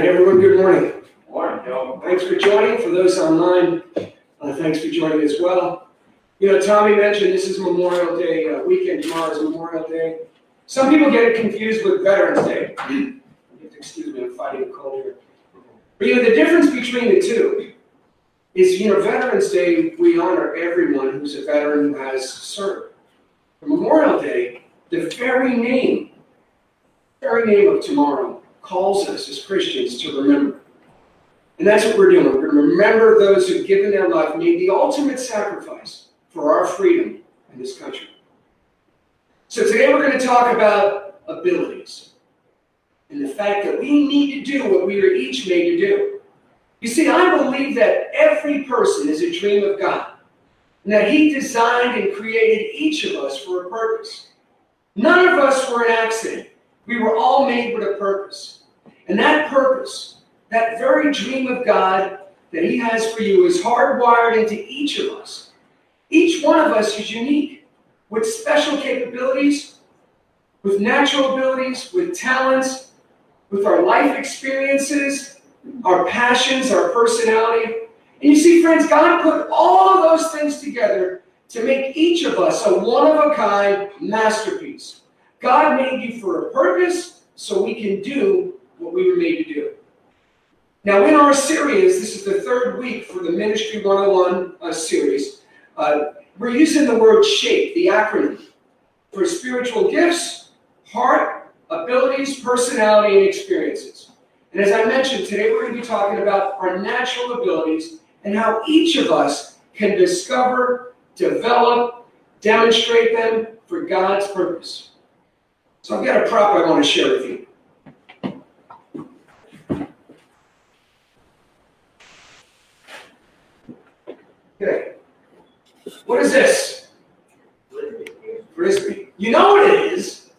right, everyone, good morning. Good morning, Joe. Thanks for joining. For those online, thanks for joining as well. You know, Tommy mentioned this is Memorial Day weekend. Tomorrow is Memorial Day. Some people get it confused with Veterans Day. Excuse me, I'm fighting a cold here. But, you know, the difference between the two is, you know, Veterans Day, we honor everyone who's a veteran who has served. For Memorial Day, the very name of tomorrow calls us as Christians to remember. And that's what we're doing. We're going to remember those who've given their life, made the ultimate sacrifice for our freedom in this country. So today we're going to talk about abilities and the fact that we need to do what we are each made to do. You see, I believe that every person is a dream of God, and that He designed and created each of us for a purpose. None of us were an accident. We were all made with a purpose. And that purpose, that very dream of God that He has for you, is hardwired into each of us. Each one of us is unique, with special capabilities, with natural abilities, with talents, with our life experiences, our passions, our personality. And you see, friends, God put all of those things together to make each of us a one-of-a-kind masterpiece. God made you for a purpose, so we can do what we were made to do. Now, in our series, this is the third week for the Ministry 101 series, we're using the word SHAPE, the acronym, for spiritual gifts, heart, abilities, personality, and experiences. And as I mentioned, today we're going to be talking about our natural abilities and how each of us can discover, develop, demonstrate them for God's purpose. So I've got a prop I want to share with you. Okay. What is this? Frisbee. You know what it is.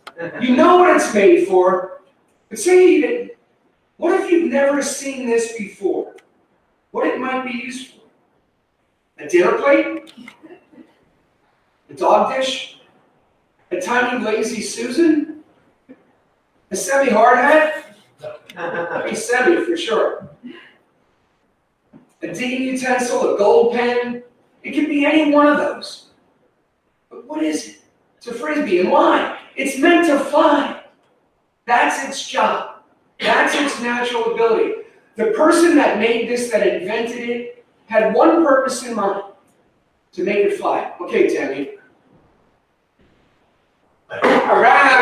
You know what it's made for. But say you didn't. What if you've never seen this before? What it might be used for? A dinner plate? A dog dish? A tiny lazy Susan? A semi-hard hat? A semi for sure. A digging utensil, a gold pen. It can be any one of those. But what is it? It's a frisbee. And why? It's meant to fly. That's its job. That's its natural ability. The person that made this, that invented it, had one purpose in mind: to make it fly. Okay, Tammy. All right.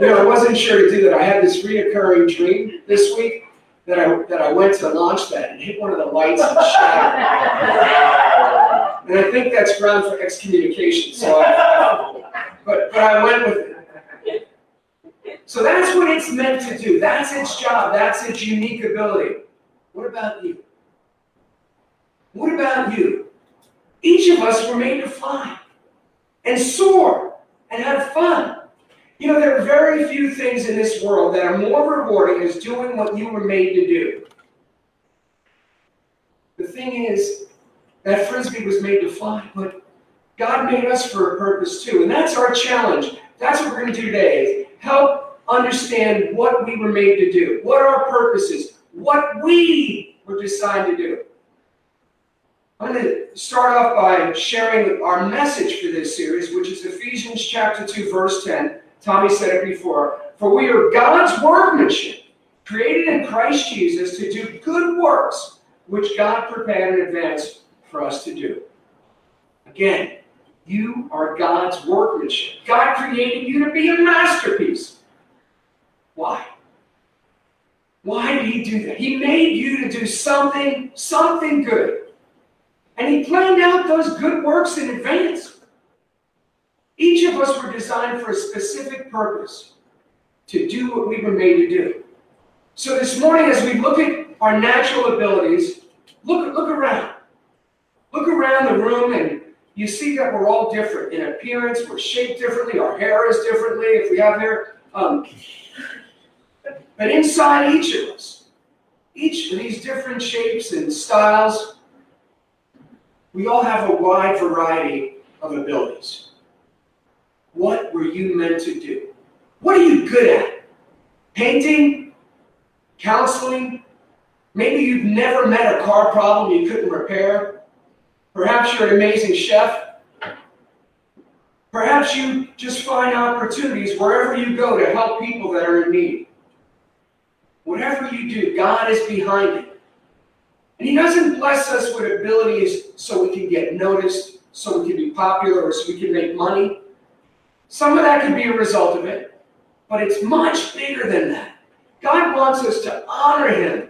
You know, I wasn't sure to do that. I had this reoccurring dream this week that I went to launch that and hit one of the lights and shattered. And I think that's ground for excommunication. So, but I went with it. So that's what it's meant to do. That's its job. That's its unique ability. What about you? What about you? Each of us were made to fly and soar and have fun. You know, there are very few things in this world that are more rewarding as doing what you were made to do. The thing is, that Frisbee was made to fly, but God made us for a purpose too. And that's our challenge. That's what we're going to do today, is help understand what we were made to do, what our purpose is, what we were designed to do. I'm going to start off by sharing our message for this series, which is Ephesians chapter 2, verse 10. Tommy said it before. For we are God's workmanship, created in Christ Jesus to do good works, which God prepared in advance for us to do. Again, you are God's workmanship. God created you to be a masterpiece. Why? Why did He do that? He made you to do something good. And He planned out those good works in advance. Each of us were designed for a specific purpose, to do what we were made to do. So this morning, as we look at our natural abilities, look around. Look around the room, and you see that we're all different in appearance. We're shaped differently. Our hair is differently, if we have hair. But inside each of us, each of these different shapes and styles, we all have a wide variety of abilities. What were you meant to do? What are you good at? Painting, counseling, maybe you've never met a car problem you couldn't repair. Perhaps you're an amazing chef. Perhaps you just find opportunities wherever you go to help people that are in need. Whatever you do, God is behind it. And he doesn't bless us with abilities so we can get noticed, so we can be popular, or so we can make money. Some of that could be a result of it, but it's much bigger than that. God wants us to honor him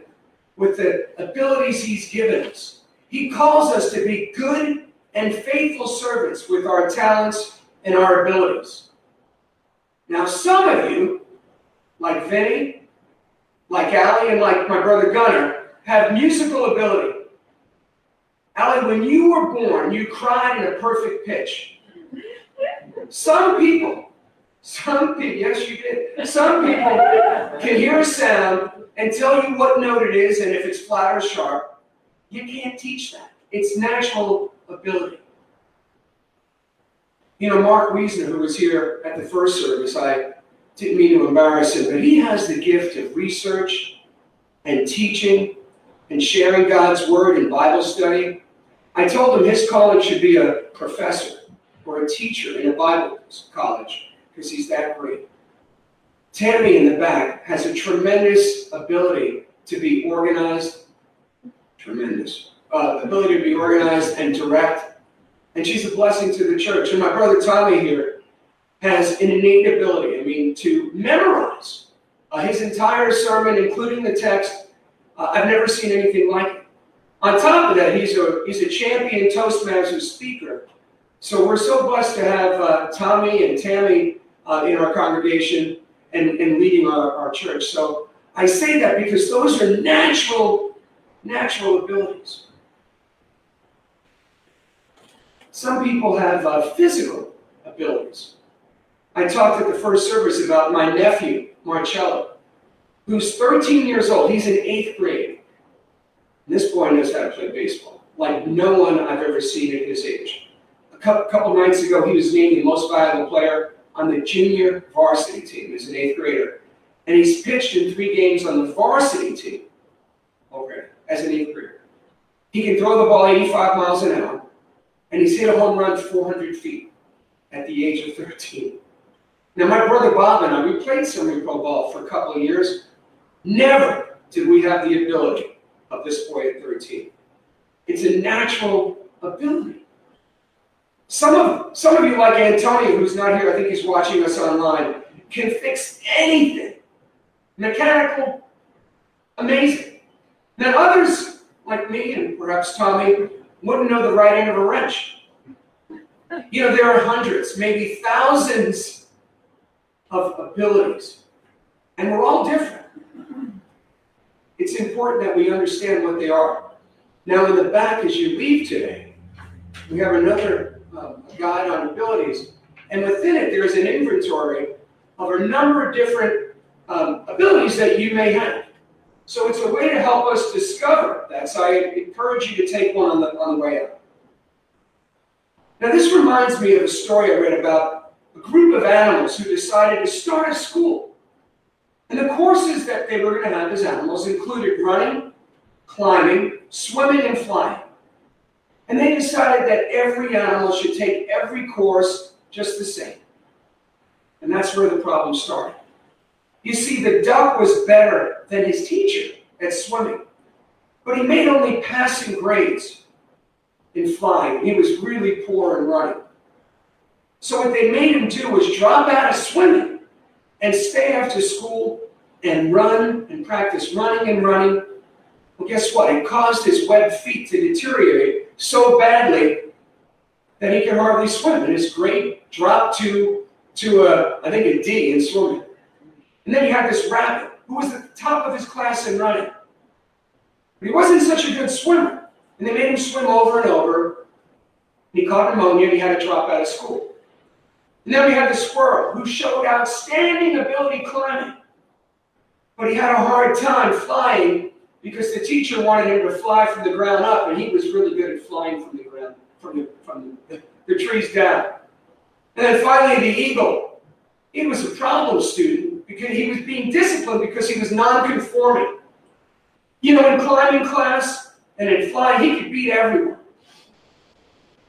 with the abilities he's given us. He calls us to be good and faithful servants with our talents and our abilities. Now, some of you, like Vinny, like Allie, and like my brother Gunnar, have musical ability. Allie, when you were born, you cried in a perfect pitch. Some people, yes you did, some people can hear a sound and tell you what note it is and if it's flat or sharp. You can't teach that. It's natural ability. You know, Mark Wiesner, who was here at the first service, I didn't mean to embarrass him, but he has the gift of research and teaching and sharing God's word in Bible study. I told him his calling should be a professor or a teacher in a Bible college because he's that great. Tammy in the back has a tremendous ability to be organized, and direct, and she's a blessing to the church. And my brother Tommy here has an innate ability, to memorize his entire sermon, including the text. I've never seen anything like it. On top of that, he's a champion Toastmasters speaker. So we're so blessed to have Tommy and Tammy in our congregation and leading our church. So I say that because those are natural abilities. Some people have physical abilities. I talked at the first service about my nephew, Marcello, who's 13 years old. He's in 8th grade. And this boy knows how to play baseball, like no one I've ever seen at his age. A couple nights ago, he was named the most valuable player on the junior varsity team as an 8th grader. And he's pitched in 3 games on the varsity team as an 8th grader. He can throw the ball 85 miles an hour, and he's hit a home run 400 feet at the age of 13. Now, my brother Bob and I, we played summer pro ball for a couple of years. Never did we have the ability of this boy at 13. It's a natural ability. Some of you, like Antonio, who's not here, I think he's watching us online, can fix anything. Mechanical, amazing. Then others, like me and perhaps Tommy, wouldn't know the right end of a wrench. You know, there are hundreds, maybe thousands of abilities, and we're all different. It's important that we understand what they are. Now, in the back, as you leave today, we have another guide on abilities, and within it there's an inventory of a number of different abilities that you may have. So it's a way to help us discover that. So I encourage you to take one on the way out. Now, this reminds me of a story I read about a group of animals who decided to start a school. And the courses that they were going to have as animals included running, climbing, swimming, and flying. And they decided that every animal should take every course just the same. And that's where the problem started. You see, the duck was better than his teacher at swimming, but he made only passing grades in flying. He was really poor in running. So what they made him do was drop out of swimming and stay after school and run and practice running. Well, guess what? It caused his webbed feet to deteriorate so badly that he could hardly swim, and his grade dropped to a D in swimming. And then he had this rabbit who was at the top of his class in running, but he wasn't such a good swimmer, and they made him swim over and over, and he caught pneumonia, and he had to drop out of school. And then we had the squirrel who showed outstanding ability climbing, but he had a hard time flying because the teacher wanted him to fly from the ground up, and he was really good at flying from the ground, from the trees down. And then finally, the eagle. He was a problem student because he was being disciplined because he was non-conforming. You know, in climbing class and in flying, he could beat everyone.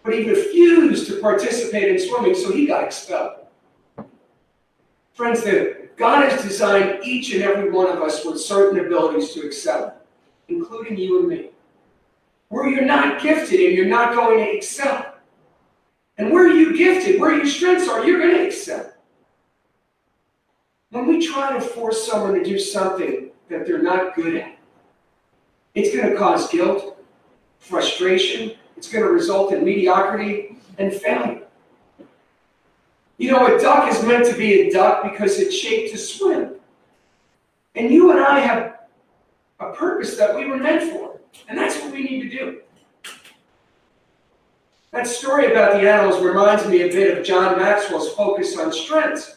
But he refused to participate in swimming, so he got expelled. Friends, God has designed each and every one of us with certain abilities to excel, including you and me. Where you're not gifted and you're not going to excel. And where you're gifted, where your strengths are, you're going to excel. When we try to force someone to do something that they're not good at, it's going to cause guilt, frustration, it's going to result in mediocrity and failure. You know, a duck is meant to be a duck because it's shaped to swim. And you and I have a purpose that we were meant for, and that's what we need to do. That story about the animals reminds me a bit of John Maxwell's focus on strengths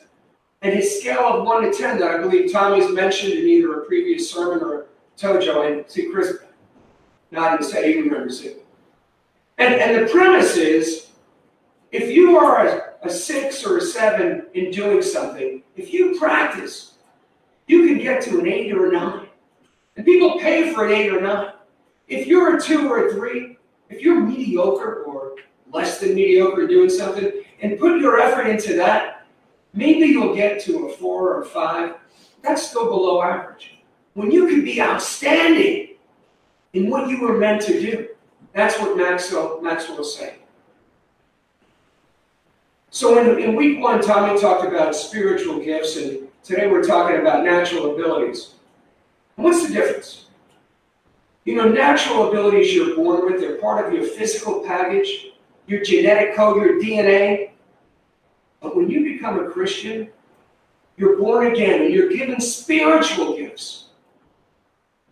and his scale of 1 to 10 that I believe Tommy's mentioned in either a previous sermon or Tojo, and see Chris nodded and said he remembers it. And the premise is, if you are a 6 or a 7 in doing something, if you practice, you can get to an 8 or a 9. And people pay for an 8 or 9. If you're a 2 or a 3, if you're mediocre or less than mediocre doing something, and put your effort into that, maybe you'll get to a 4 or a 5. That's still below average. When you can be outstanding in what you were meant to do, that's what Maxwell was saying. So in week one, Tommy talked about spiritual gifts, and today we're talking about natural abilities. And what's the difference? You know, natural abilities you're born with, they're part of your physical package, your genetic code, your DNA. But when you become a Christian, you're born again, and you're given spiritual gifts.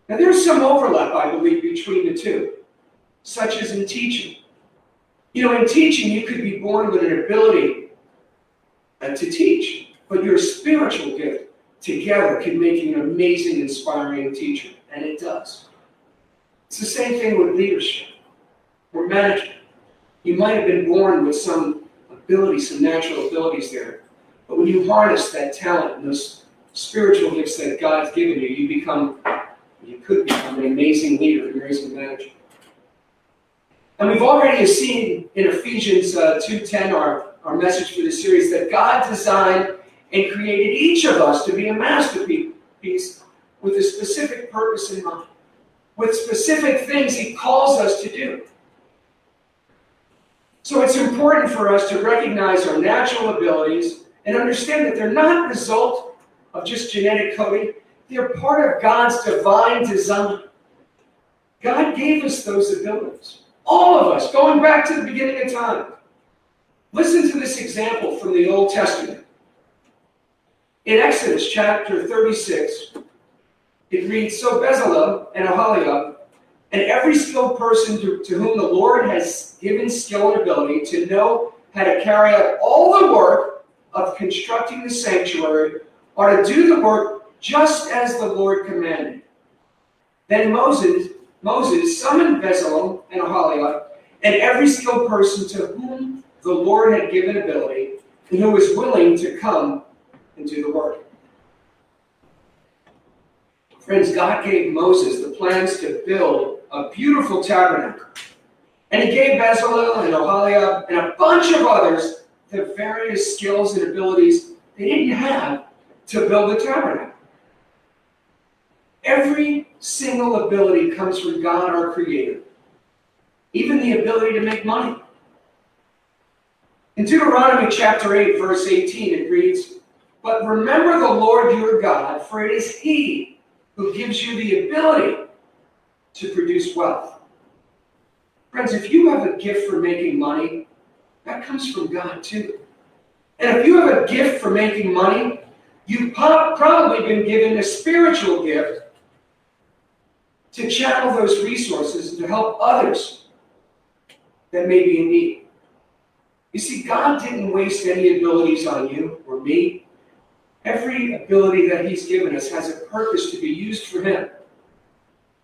Now, there's some overlap, I believe, between the two, such as in teaching. You know, in teaching, you could be born with an ability to teach, but your spiritual gift together can make you an amazing, inspiring teacher, and it does. It's the same thing with leadership or management. You might have been born with some abilities, some natural abilities there, but when you harness that talent and those spiritual gifts that God's given you, you could become an amazing leader, an amazing manager. And we've already seen in Ephesians 2:10, our message for this series, that God designed and created each of us to be a masterpiece with a specific purpose in mind, with specific things he calls us to do. So it's important for us to recognize our natural abilities and understand that they're not a result of just genetic coding. They're part of God's divine design. God gave us those abilities. All of us, going back to the beginning of time. Listen to this example from the Old Testament. In Exodus chapter 36, it reads, "So Bezalel and Aholiab, and every skilled person to whom the Lord has given skill and ability to know how to carry out all the work of constructing the sanctuary, are to do the work just as the Lord commanded." Then Moses summoned Bezalel and Aholiab and every skilled person to whom the Lord had given ability and who was willing to come and do the work. Friends, God gave Moses the plans to build a beautiful tabernacle. And he gave Bezalel and Aholiab and a bunch of others the various skills and abilities they didn't have to build the tabernacle. Every single ability comes from God, our Creator. Even the ability to make money. In Deuteronomy chapter 8, verse 18, it reads, "But remember the Lord your God, for it is He who gives you the ability to produce wealth." Friends, if you have a gift for making money, that comes from God too. And if you have a gift for making money, you've probably been given a spiritual gift to channel those resources and to help others that may be in need. You see, God didn't waste any abilities on you or me. Every ability that he's given us has a purpose to be used for him.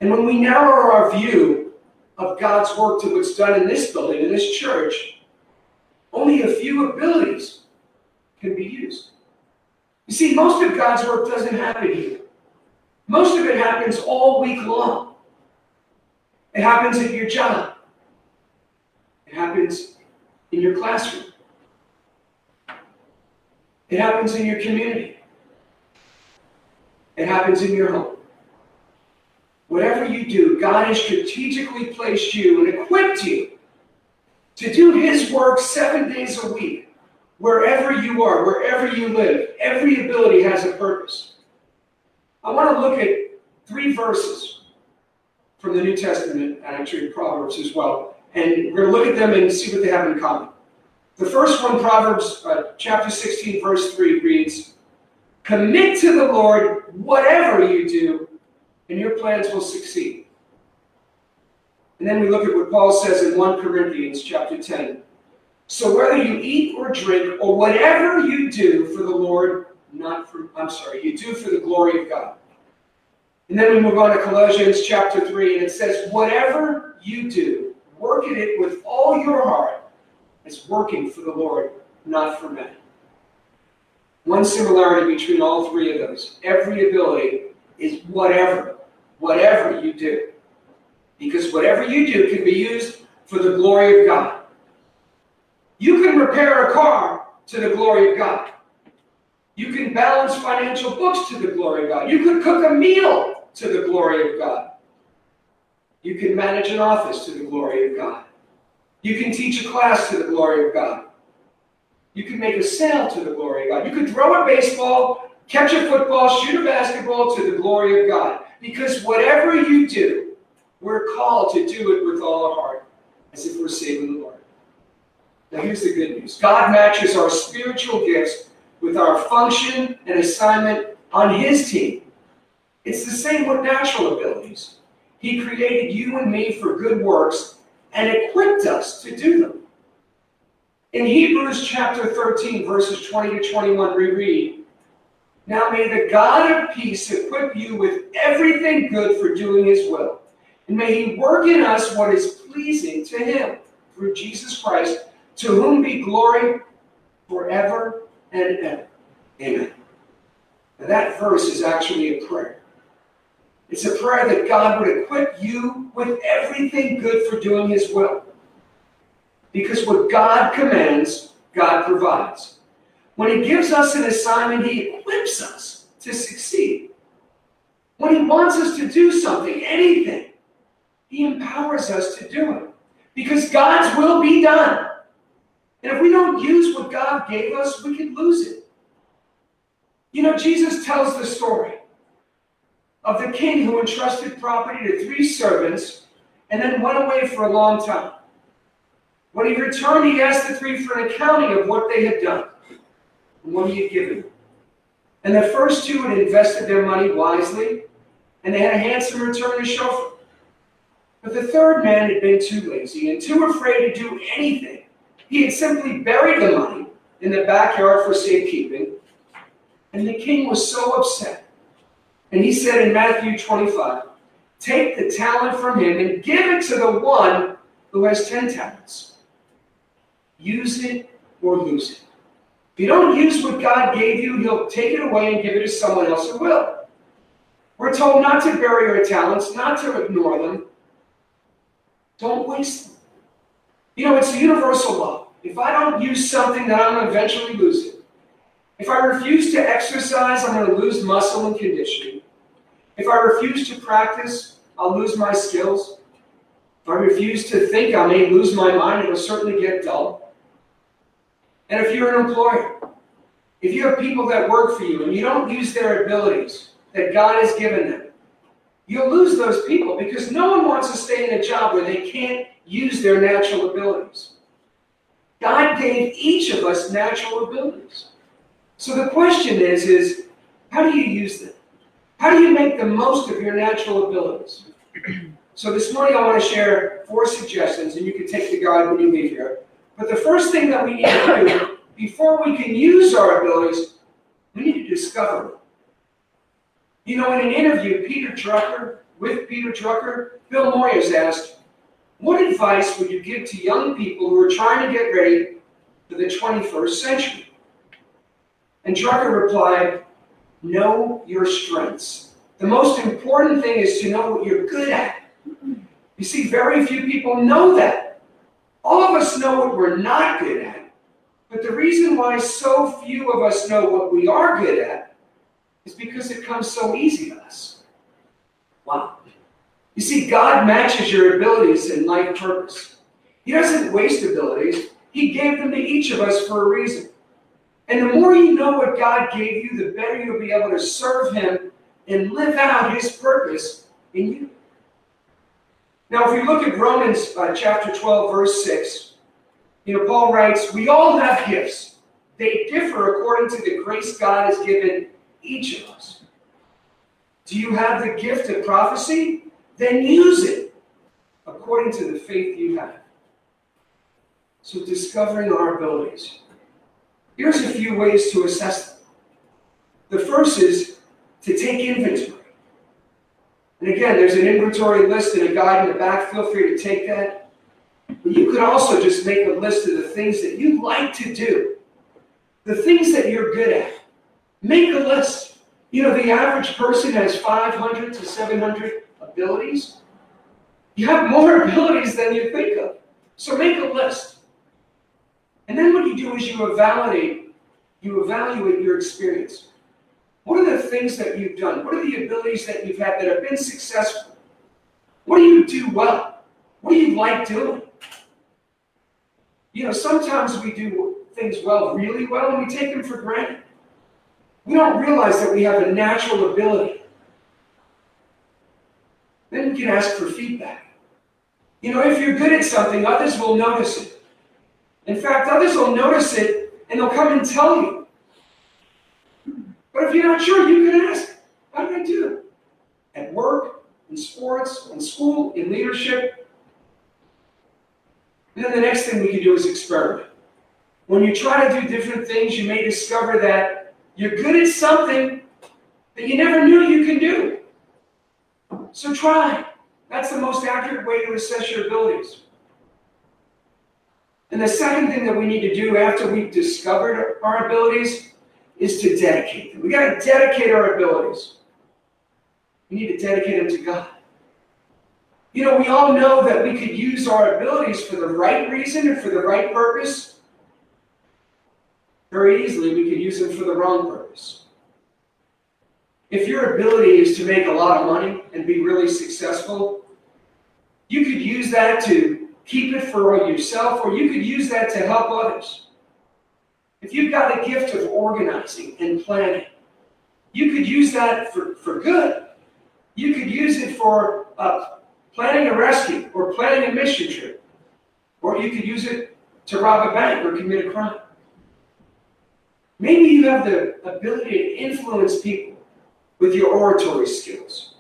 And when we narrow our view of God's work to what's done in this building, in this church, only a few abilities can be used. You You see, most of God's work doesn't happen here. Most of it happens all week long. It happens at your job. It happens in your classroom. It happens in your community. It happens in your home. Whatever you do, God has strategically placed you and equipped you to do his work 7 days a week, wherever you are, wherever you live. Every ability has a purpose. I want to look at 3 verses from the New Testament, and actually Proverbs as well, and we're going to look at them and see what they have in common. The first one, Proverbs chapter 16, verse 3 reads, "Commit to the Lord whatever you do, and your plans will succeed." And then we look at what Paul says in 1 Corinthians chapter 10. "So whether you eat or drink or whatever you do for the Lord, you do for the glory of God." And then we move on to Colossians chapter 3, and it says, "Whatever you do, work at it with all your heart, as working for the Lord, not for men." One similarity between all three of those: every ability is whatever you do. Because whatever you do can be used for the glory of God. You can repair a car to the glory of God. You can balance financial books to the glory of God. You can cook a meal to the glory of God. You can manage an office to the glory of God. You can teach a class to the glory of God. You can make a sale to the glory of God. You can throw a baseball, catch a football, shoot a basketball to the glory of God. Because whatever you do, we're called to do it with all our heart, as if we're saving the Lord. Now here's the good news. God matches our spiritual gifts with our function and assignment on his team. It's the same with natural abilities. He created you and me for good works and equipped us to do them. In Hebrews chapter 13, verses 20 to 21, we read, "Now may the God of peace equip you with everything good for doing his will, and may he work in us what is pleasing to him, through Jesus Christ, to whom be glory forever and ever. Amen." Now that verse is actually a prayer. It's a prayer that God would equip you with everything good for doing his will. Because what God commands, God provides. When he gives us an assignment, he equips us to succeed. When he wants us to do something, anything, he empowers us to do it. Because God's will be done. And if we don't use what God gave us, we can lose it. You know, Jesus tells the story of the king who entrusted property to 3 servants and then went away for a long time. When he returned, he asked the 3 for an accounting of what they had done and what he had given them. And the first 2 had invested their money wisely, and they had a handsome return to show for it. But the 3rd man had been too lazy and too afraid to do anything. He had simply buried the money in the backyard for safekeeping, and the king was so upset. And he said in Matthew 25, "Take the talent from him and give it to the one who has 10 talents. Use it or lose it. If you don't use what God gave you, he'll take it away and give it to someone else who will." We're told not to bury our talents, not to ignore them. Don't waste them. You know, it's a universal law. If I don't use something, then I'm going to eventually lose it. If I refuse to exercise, I'm going to lose muscle and conditioning. If I refuse to practice, I'll lose my skills. If I refuse to think, I may lose my mind. It'll certainly get dull. And if you're an employer, if you have people that work for you and you don't use their abilities that God has given them, you'll lose those people, because no one wants to stay in a job where they can't use their natural abilities. God gave each of us natural abilities. So the question is how do you use them? How do you make the most of your natural abilities? So this morning I want to share 4 suggestions, and you can take the guide when you leave here. But the first thing that we need to do before we can use our abilities, we need to discover them. You know, in an interview with Peter Drucker, Bill Moyers asked, "What advice would you give to young people who are trying to get ready for the 21st century?" And Drucker replied, know your strengths. The most important thing is to know what you're good at. You see, very few people know that. All of us know what we're not good at. But the reason why so few of us know what we are good at is because it comes so easy to us. Wow. You see, God matches your abilities and life purpose. He doesn't waste abilities. He gave them to each of us for a reason. And the more you know what God gave you, the better you'll be able to serve him and live out his purpose in you. Now, if you look at Romans chapter 12, verse 6, you know, Paul writes, we all have gifts. They differ according to the grace God has given each of us. Do you have the gift of prophecy? Then use it according to the faith you have. So discovering our abilities. Here's a few ways to assess them. The first is to take inventory. And again, there's an inventory list and a guide in the back. Feel free to take that. But you could also just make a list of the things that you like to do, the things that you're good at. Make a list. You know, the average person has 500 to 700 abilities. You have more abilities than you think of. So make a list. And then what you do is you evaluate your experience. What are the things that you've done? What are the abilities that you've had that have been successful? What do you do well? What do you like doing? You know, sometimes we do things well, really well, and we take them for granted. We don't realize that we have a natural ability. Then we can ask for feedback. You know, if you're good at something, others will notice it. In fact, others will notice it, and they'll come and tell you. But if you're not sure, you can ask, how did I do that? At work, in sports, in school, in leadership. And then the next thing we can do is experiment. When you try to do different things, you may discover that you're good at something that you never knew you can do. So try. That's the most accurate way to assess your abilities. And the second thing that we need to do after we've discovered our abilities is to dedicate them. We've got to dedicate our abilities. We need to dedicate them to God. You know, we all know that we could use our abilities for the right reason and for the right purpose. Very easily, we could use them for the wrong purpose. If your ability is to make a lot of money and be really successful, you could use that to keep it for yourself, or you could use that to help others. If you've got a gift of organizing and planning, you could use that for good. You could use it for planning a rescue or planning a mission trip. Or you could use it to rob a bank or commit a crime. Maybe you have the ability to influence people with your oratory skills.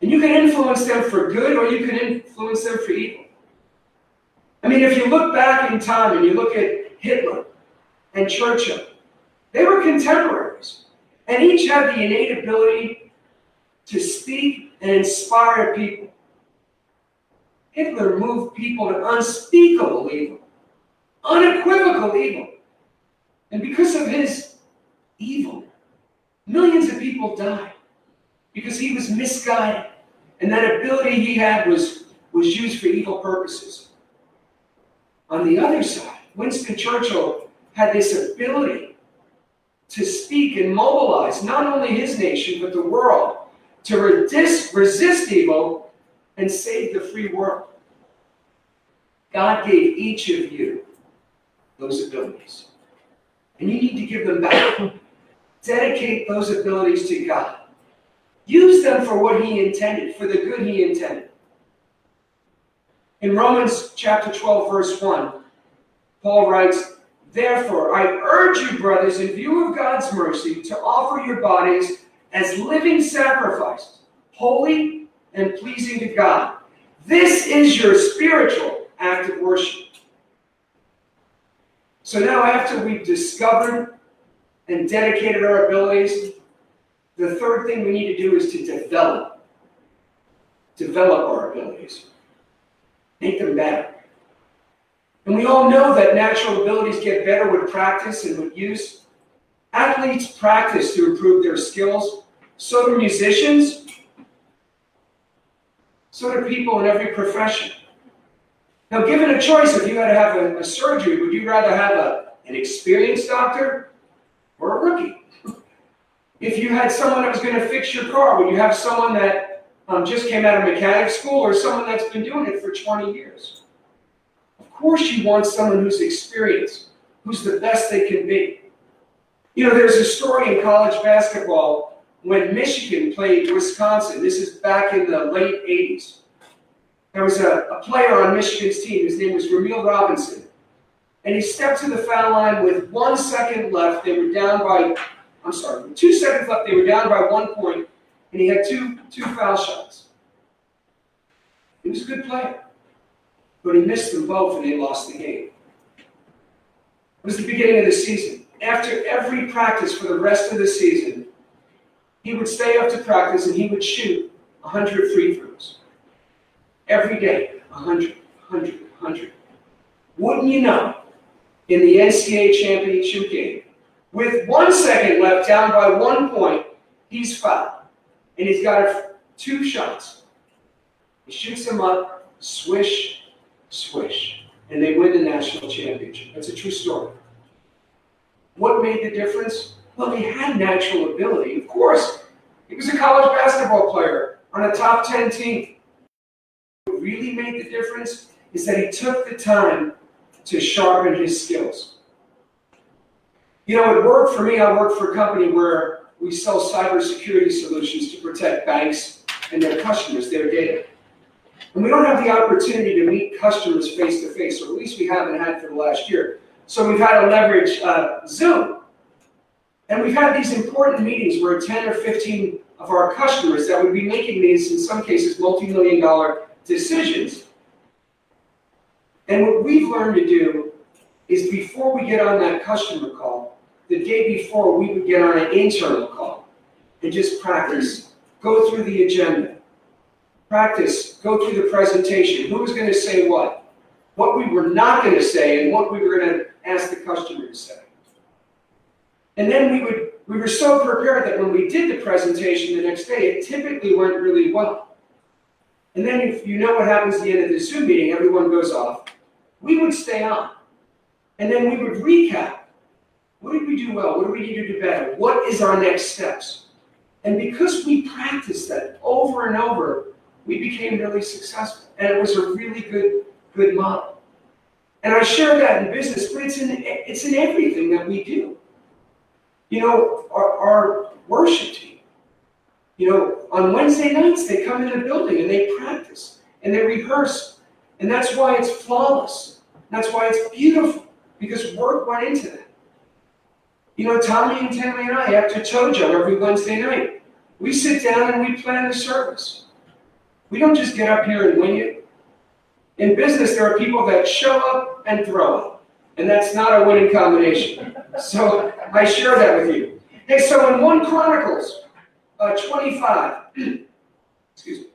And you can influence them for good or you can influence them for evil. I mean, if you look back in time and you look at Hitler and Churchill, they were contemporaries, and each had the innate ability to speak and inspire people. Hitler moved people to unspeakable evil, unequivocal evil, and because of his evil, millions of people died because he was misguided, and that ability he had was used for evil purposes. On the other side, Winston Churchill had this ability to speak and mobilize not only his nation, but the world, to resist evil and save the free world. God gave each of you those abilities. And you need to give them back. Dedicate those abilities to God. Use them for what he intended, for the good he intended. In Romans chapter 12, verse 1, Paul writes, therefore, I urge you, brothers, in view of God's mercy, to offer your bodies as living sacrifice, holy and pleasing to God. This is your spiritual act of worship. So now, after we've discovered and dedicated our abilities, the third thing we need to do is to develop our abilities. Make them better. And we all know that natural abilities get better with practice and with use. Athletes practice to improve their skills. So do musicians. So do people in every profession. Now, given a choice, if you had to have a surgery, would you rather have an experienced doctor or a rookie? If you had someone that was going to fix your car, would you have someone that just came out of mechanic school or someone that's been doing it for 20 years? Of course you want someone who's experienced, who's the best they can be. You know, there's a story in college basketball when Michigan played Wisconsin. This is back in the late 80s. There was a player on Michigan's team. His name was Ramil Robinson. And he stepped to the foul line with 1 second left. They were down by, I'm sorry, with 2 seconds left. They were down by 1 point, and he had two foul shots. He was a good player, but he missed them both, and they lost the game. It was the beginning of the season. After every practice for the rest of the season, he would stay up to practice, and he would shoot 100 free throws. Every day, 100, 100, 100. Wouldn't you know, in the NCAA championship game, with 1 second left, down by 1 point, he's fouled. And he's got two shots. He shoots them up, swish, swish, and they win the national championship. That's a true story. What made the difference? Well, he had natural ability, of course. He was a college basketball player on a top 10 team. What really made the difference is that he took the time to sharpen his skills. You know, it worked for me. I worked for a company where we sell cybersecurity solutions to protect banks and their customers, their data. And we don't have the opportunity to meet customers face-to-face, or at least we haven't had for the last year. So we've had to leverage Zoom. And we've had these important meetings where 10 or 15 of our customers that would be making these, in some cases, multi-million-dollar decisions. And what we've learned to do is before we get on that customer call, the day before we would get on an internal call and just practice, go through the agenda, practice, go through the presentation, who was going to say what we were not going to say, and what we were going to ask the customer to say. And then we were so prepared that when we did the presentation the next day, it typically went really well. And then if you know what happens at the end of the Zoom meeting, everyone goes off. We would stay on. And then we would recap. What did we do well? What do we need to do better? What is our next steps? And because we practiced that over and over, we became really successful. And it was a really good model. And I share that in business, but it's in everything that we do. You know, our worship team. You know, on Wednesday nights, they come in the building and they practice and they rehearse. And that's why it's flawless. That's why it's beautiful, because work went into that. You know, Tommy and Tammy and I, after Tojo every Wednesday night, we sit down and we plan the service. We don't just get up here and wing it. In business, there are people that show up and throw up. And that's not a winning combination. So I share that with you. Hey, so in 1 Chronicles, 25, excuse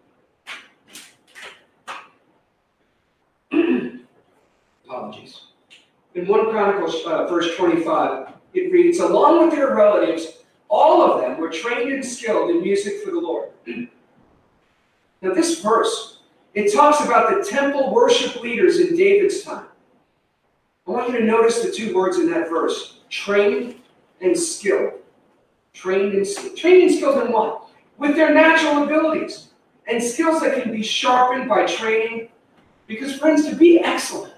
me, apologies. In 1 Chronicles, verse 25, it reads, along with their relatives, all of them were trained and skilled in music for the Lord. Now this verse, it talks about the temple worship leaders in David's time. I want you to notice the two words in that verse, trained and skilled. Trained and skilled in what? With their natural abilities and skills that can be sharpened by training. Because, friends, to be excellent,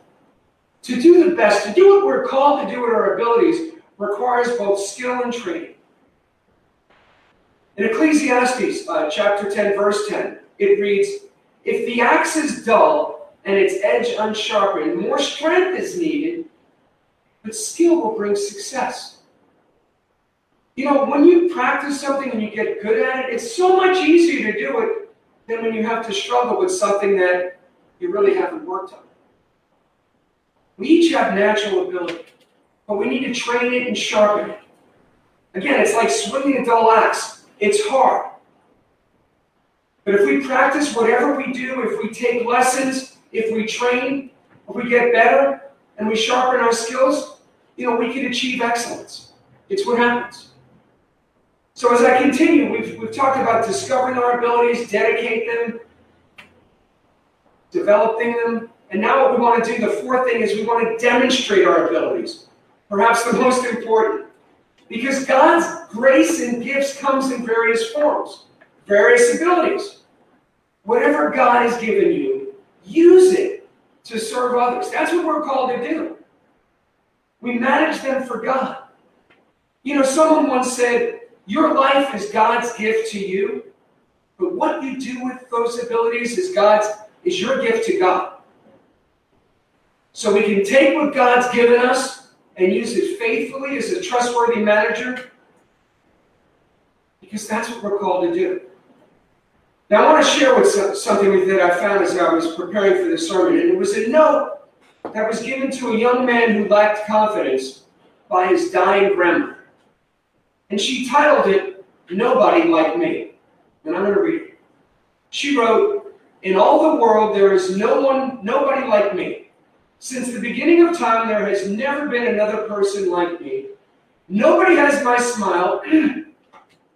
to do the best, to do what we're called to do with our abilities requires both skill and training. In Ecclesiastes chapter 10, verse 10, it reads, if the axe is dull and its edge unsharpened, more strength is needed, but skill will bring success. You know, when you practice something and you get good at it, it's so much easier to do it than when you have to struggle with something that you really haven't worked on. We each have natural ability, but we need to train it and sharpen it. Again, it's like swinging a dull axe. It's hard. But if we practice whatever we do, if we take lessons, if we train, if we get better, and we sharpen our skills, you know, we can achieve excellence. It's what happens. So as I continue, we've talked about discovering our abilities, dedicate them, developing them. And now what we want to do, the fourth thing, is we want to demonstrate our abilities. Perhaps the most important. Because God's grace and gifts comes in various forms, various abilities. Whatever God has given you, use it to serve others. That's what we're called to do. We manage them for God. You know, someone once said, your life is God's gift to you, but what you do with those abilities is your gift to God. So we can take what God's given us and use it faithfully as a trustworthy manager, because that's what we're called to do. Now, I want to share with something that I found as I was preparing for this sermon, and it was a note that was given to a young man who lacked confidence by his dying grandmother. And she titled it, "Nobody Like Me." And I'm going to read it. She wrote, "In all the world, there is nobody like me. Since the beginning of time, there has never been another person like me. Nobody has my smile,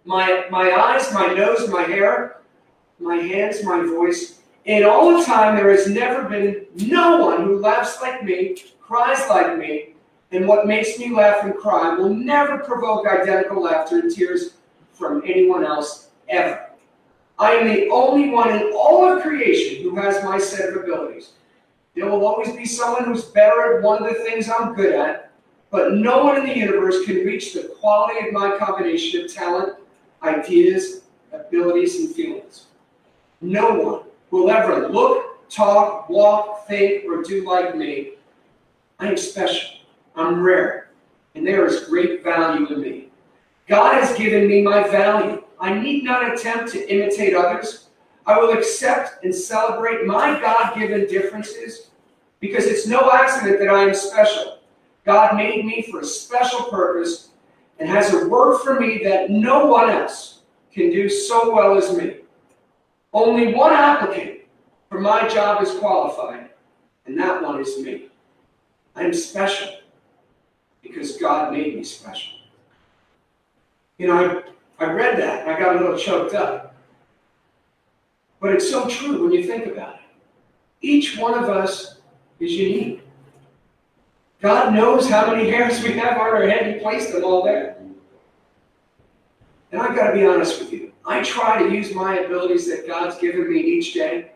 my eyes, my nose, my hair, my hands, my voice. In all of time, there has never been no one who laughs like me, cries like me, and what makes me laugh and cry will never provoke identical laughter and tears from anyone else ever. I am the only one in all of creation who has my set of abilities. There will always be someone who's better at one of the things I'm good at, but no one in the universe can reach the quality of my combination of talent, ideas, abilities, and feelings. No one will ever look, talk, walk, think, or do like me. I am special. I'm rare. And there is great value in me. God has given me my value. I need not attempt to imitate others. I will accept and celebrate my God-given differences, because it's no accident that I am special. God made me for a special purpose and has a work for me that no one else can do so well as me. Only one applicant for my job is qualified, and that one is me. I am special because God made me special." You know, I read that and I got a little choked up. But it's so true when you think about it. Each one of us is unique. God knows how many hairs we have on our head. He placed them all there. And I've got to be honest with you. I try to use my abilities that God's given me each day.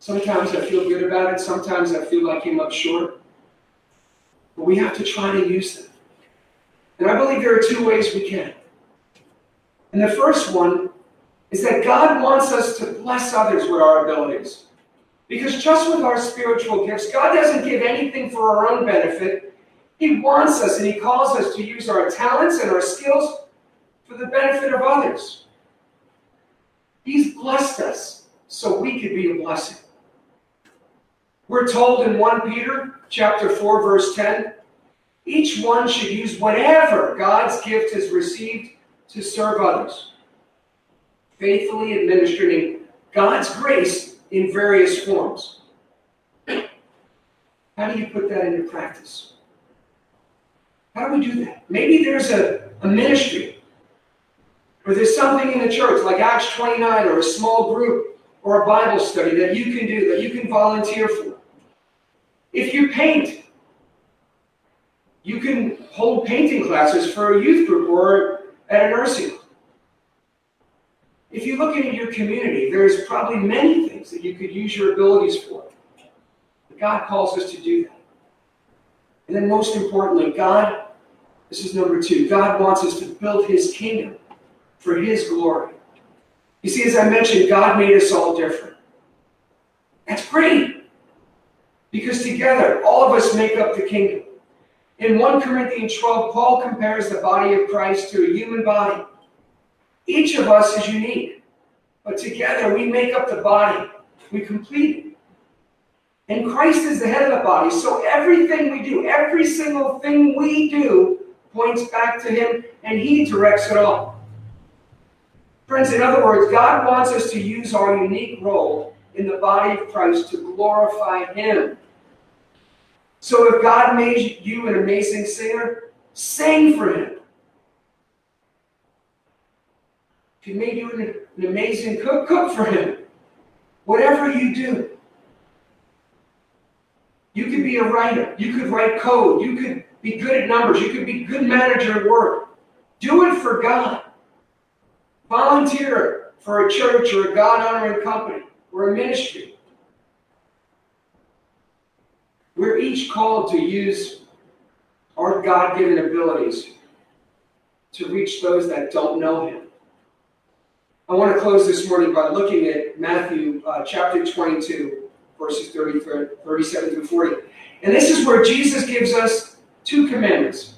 Sometimes I feel good about it. Sometimes I feel like I'm up short. But we have to try to use them. And I believe there are two ways we can. And the first one is that God wants us to bless others with our abilities. Because just with our spiritual gifts, God doesn't give anything for our own benefit. He wants us and He calls us to use our talents and our skills for the benefit of others. He's blessed us so we could be a blessing. We're told in 1 Peter chapter 4, verse 10, each one should use whatever God's gift has received to serve others, faithfully administering God's grace in various forms. How do you put that into practice? How do we do that? Maybe there's a ministry, or there's something in the church, like Acts 29, or a small group, or a Bible study that you can do, that you can volunteer for. If you paint, you can hold painting classes for a youth group or at a nursing home. If you look into your community, there's probably many things that you could use your abilities for. But God calls us to do that. And then most importantly, God, this is number two, God wants us to build His kingdom for His glory. You see, as I mentioned, God made us all different. That's great, because together, all of us make up the kingdom. In 1 Corinthians 12, Paul compares the body of Christ to a human body. Each of us is unique, but together we make up the body. We complete it. And Christ is the head of the body, so everything we do, every single thing we do, points back to Him, and He directs it all. Friends, in other words, God wants us to use our unique role in the body of Christ to glorify Him. So if God made you an amazing singer, Sang for him. If he made you an amazing cook, cook for him. Whatever you do. You could be a writer. You could write code. You could be good at numbers. You could be a good manager at work. Do it for God. Volunteer for a church or a God-honoring company or a ministry. We're each called to use our God-given abilities to reach those that don't know him. I want to close this morning by looking at Matthew chapter 22, verses 37 through 40. And this is where Jesus gives us two commandments.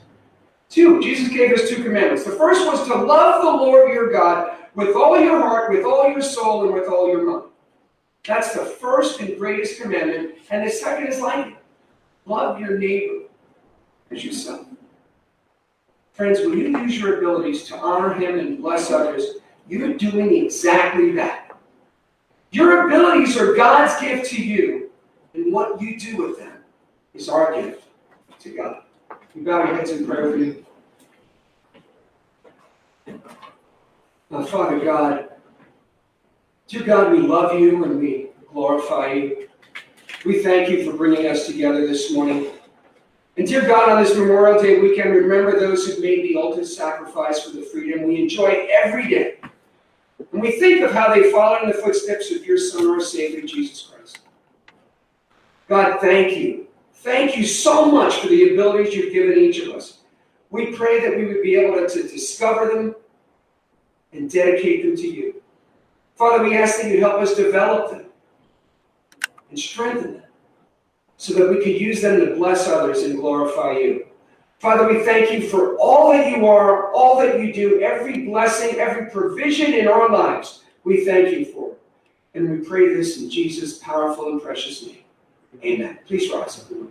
Jesus gave us two commandments. The first was to love the Lord your God with all your heart, with all your soul, and with all your mind. That's the first and greatest commandment. And the second is like it. Love your neighbor as yourself. Friends, when you use your abilities to honor him and bless others, you're doing exactly that. Your abilities are God's gift to you, and what you do with them is our gift to God. We bow our heads in prayer for you. Now, Father God, dear God, we love you and we glorify you. We thank you for bringing us together this morning. And dear God, on this Memorial Day weekend, remember those who made the ultimate sacrifice for the freedom we enjoy every day. And we think of how they followed in the footsteps of your Son, our Savior, Jesus Christ. God, thank you. Thank you so much for the abilities you've given each of us. We pray that we would be able to discover them and dedicate them to you. Father, we ask that you help us develop them and strengthen them so that we could use them to bless others and glorify you. Father, we thank you for all that you are, all that you do, every blessing, every provision in our lives. We thank you for it. And we pray this in Jesus' powerful and precious name. Amen. Please rise, everyone.